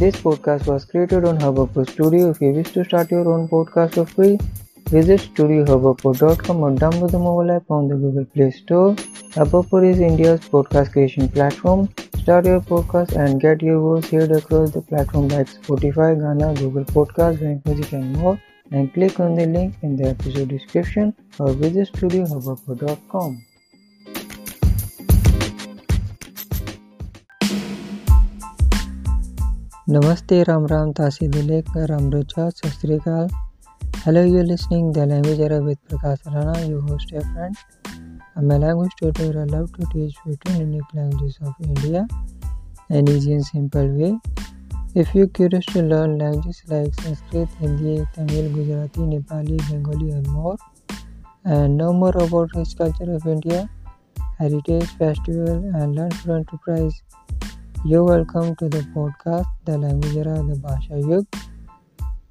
This podcast was created on Hubhopper Studio. If you wish to start your own podcast for free, visit studiohubhopper.com or download the mobile app on the Google Play Store. Hubhopper is India's podcast creation platform. Start your podcast and get your voice heard across the platform like Spotify, Gaana, Google Podcasts, Rank Music and more. And click on the link in the episode description or visit studiohubhopper.com. Namaste, Ram Ram, Tasi Dilekar, Ram Ruchat Shastri Kaal. Hello, you are listening The Language Era with Prakash Rana, your host and friend. I'm a language tutor. I love to teach 15 unique languages of India in easy and simple way. If you're curious to learn languages like Sanskrit, Hindi, Tamil, Gujarati, Nepali, Bengali and more, and know more about rich culture of India, heritage, festival and learn to enterprise, you're welcome to the podcast, The Language Era, The Bhasha Yug.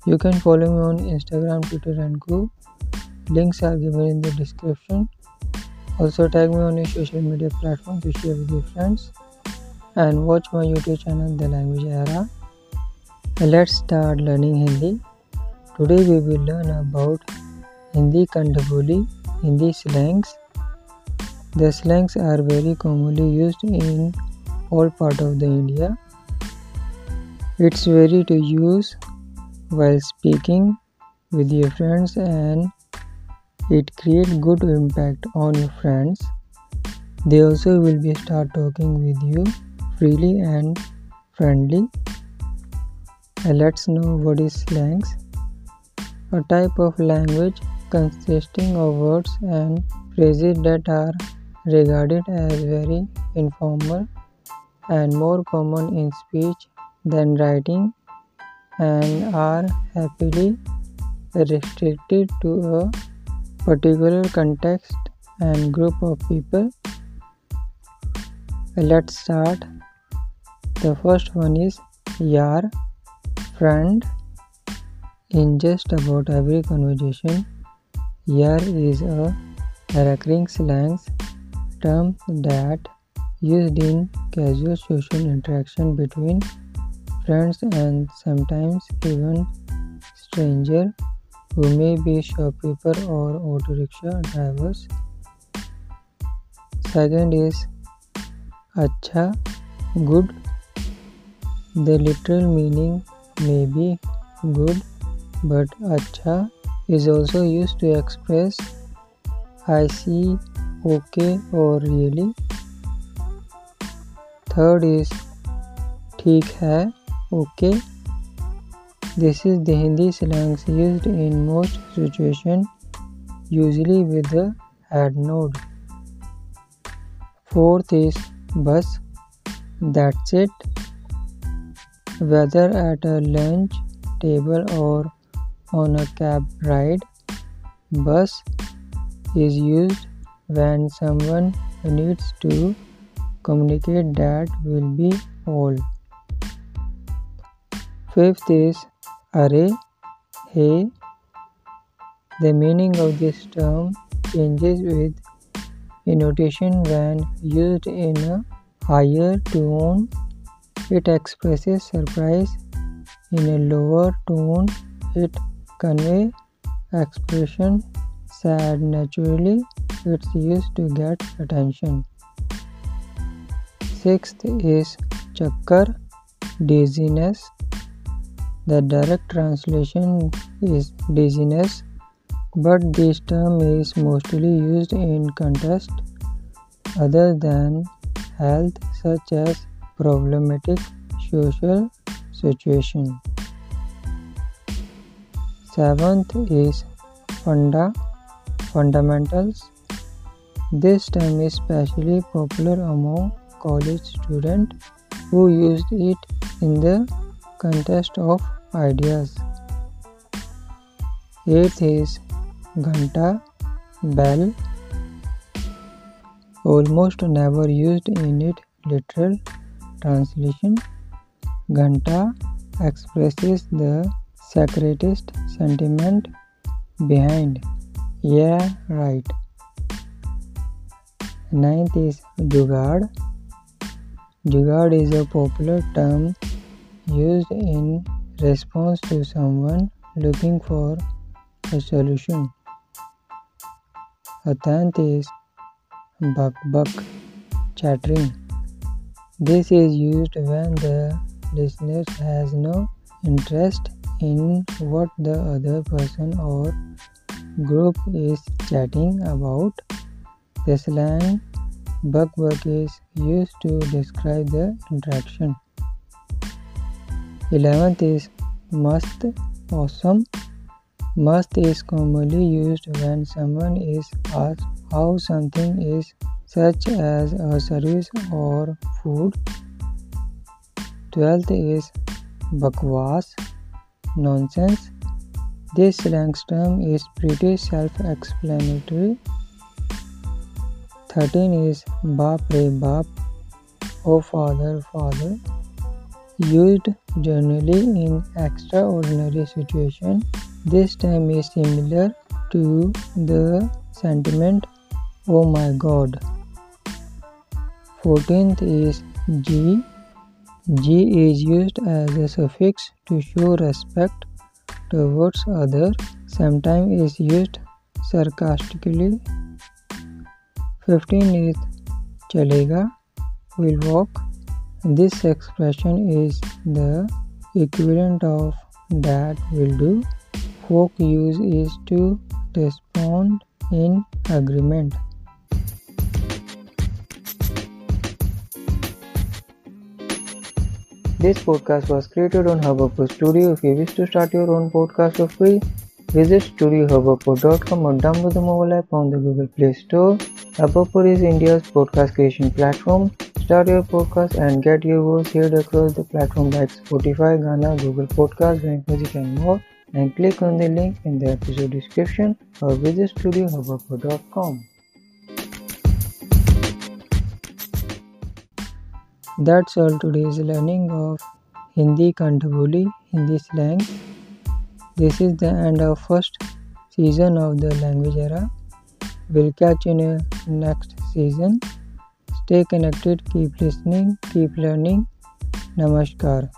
You can follow me on Instagram, Twitter and Google. Links are given in the description. Also tag me on your social media platform to share with your friends. And watch my YouTube channel, The Language Era. Let's start learning Hindi. Today we will learn about Hindi Kandaboli, Hindi slangs. The slangs are very commonly used in all parts of the India. It's very to use while speaking with your friends and it creates good impact on your friends. They also will be start talking with you freely and friendly. And let's know what is slangs. A type of language consisting of words and phrases that are regarded as very informal and more common in speech than writing and are happily restricted to a particular context and group of people. Let's start. The first one is yaar, friend. In just about every conversation, yaar is a recurring slang term that used in casual social interaction between friends and sometimes even strangers who may be shopkeepers or auto rickshaw drivers. Second is Acha, good. The literal meaning may be good, but Acha is also used to express I see, okay, or really. Third is Theek hai, okay. This is the Hindi slang used in most situations, usually with the head nod. Fourth is Bas, that's it. Whether at a lunch table or on a cab ride, bas is used when someone needs to communicate that will be all. Fifth is are, hey. The meaning of this term changes with intonation when used in a higher tone. It expresses surprise. In a lower tone, it conveys expression sad. Naturally, it's used to get attention. Sixth is chakkar, dizziness. The direct translation is dizziness, but this term is mostly used in contexts other than health, such as problematic social situation. Seventh is fundamentals. This term is especially popular among college students who used it in the context of ideas. Eighth is Ghanta, bell. Almost never used in its literal translation, Ghanta expresses the secretest sentiment behind yeah, right. Ninth is Jugaad. Jugaad is a popular term used in response to someone looking for a solution. A tant is buck, chattering. This is used when the listener has no interest in what the other person or group is chatting about. The slang buck is used to describe the interaction. 11th is mast, awesome. Mast is commonly used when someone is asked how something is, such as a service or food. 12th is bakwas, nonsense. This slang term is pretty self-explanatory. 13 is baap re baap, oh father, father. Used generally in extraordinary situation, this term is similar to the sentiment oh my god. 14th is G. G is used as a suffix to show respect towards other. Sometimes is used sarcastically. 15 is chalega, will walk. This expression is the equivalent of that will do. Folk use is to respond in agreement. This podcast was created on Hubhopper Studio. If you wish to start your own podcast for free, visit studiohubhopper.com or download the mobile app on the Google Play Store. Hubhopper is India's podcast creation platform. Start your podcast and get your voice heard across the platform like Spotify, Gaana, Google Podcasts, Rank Music and more, and click on the link in the episode description or visit studiohubhopper.com. That's all today's learning of Hindi Kanthapoli, Hindi slang. This is the end of first season of The Language Era. We'll catch you in the next season. Stay connected, keep listening, keep learning. Namaskar.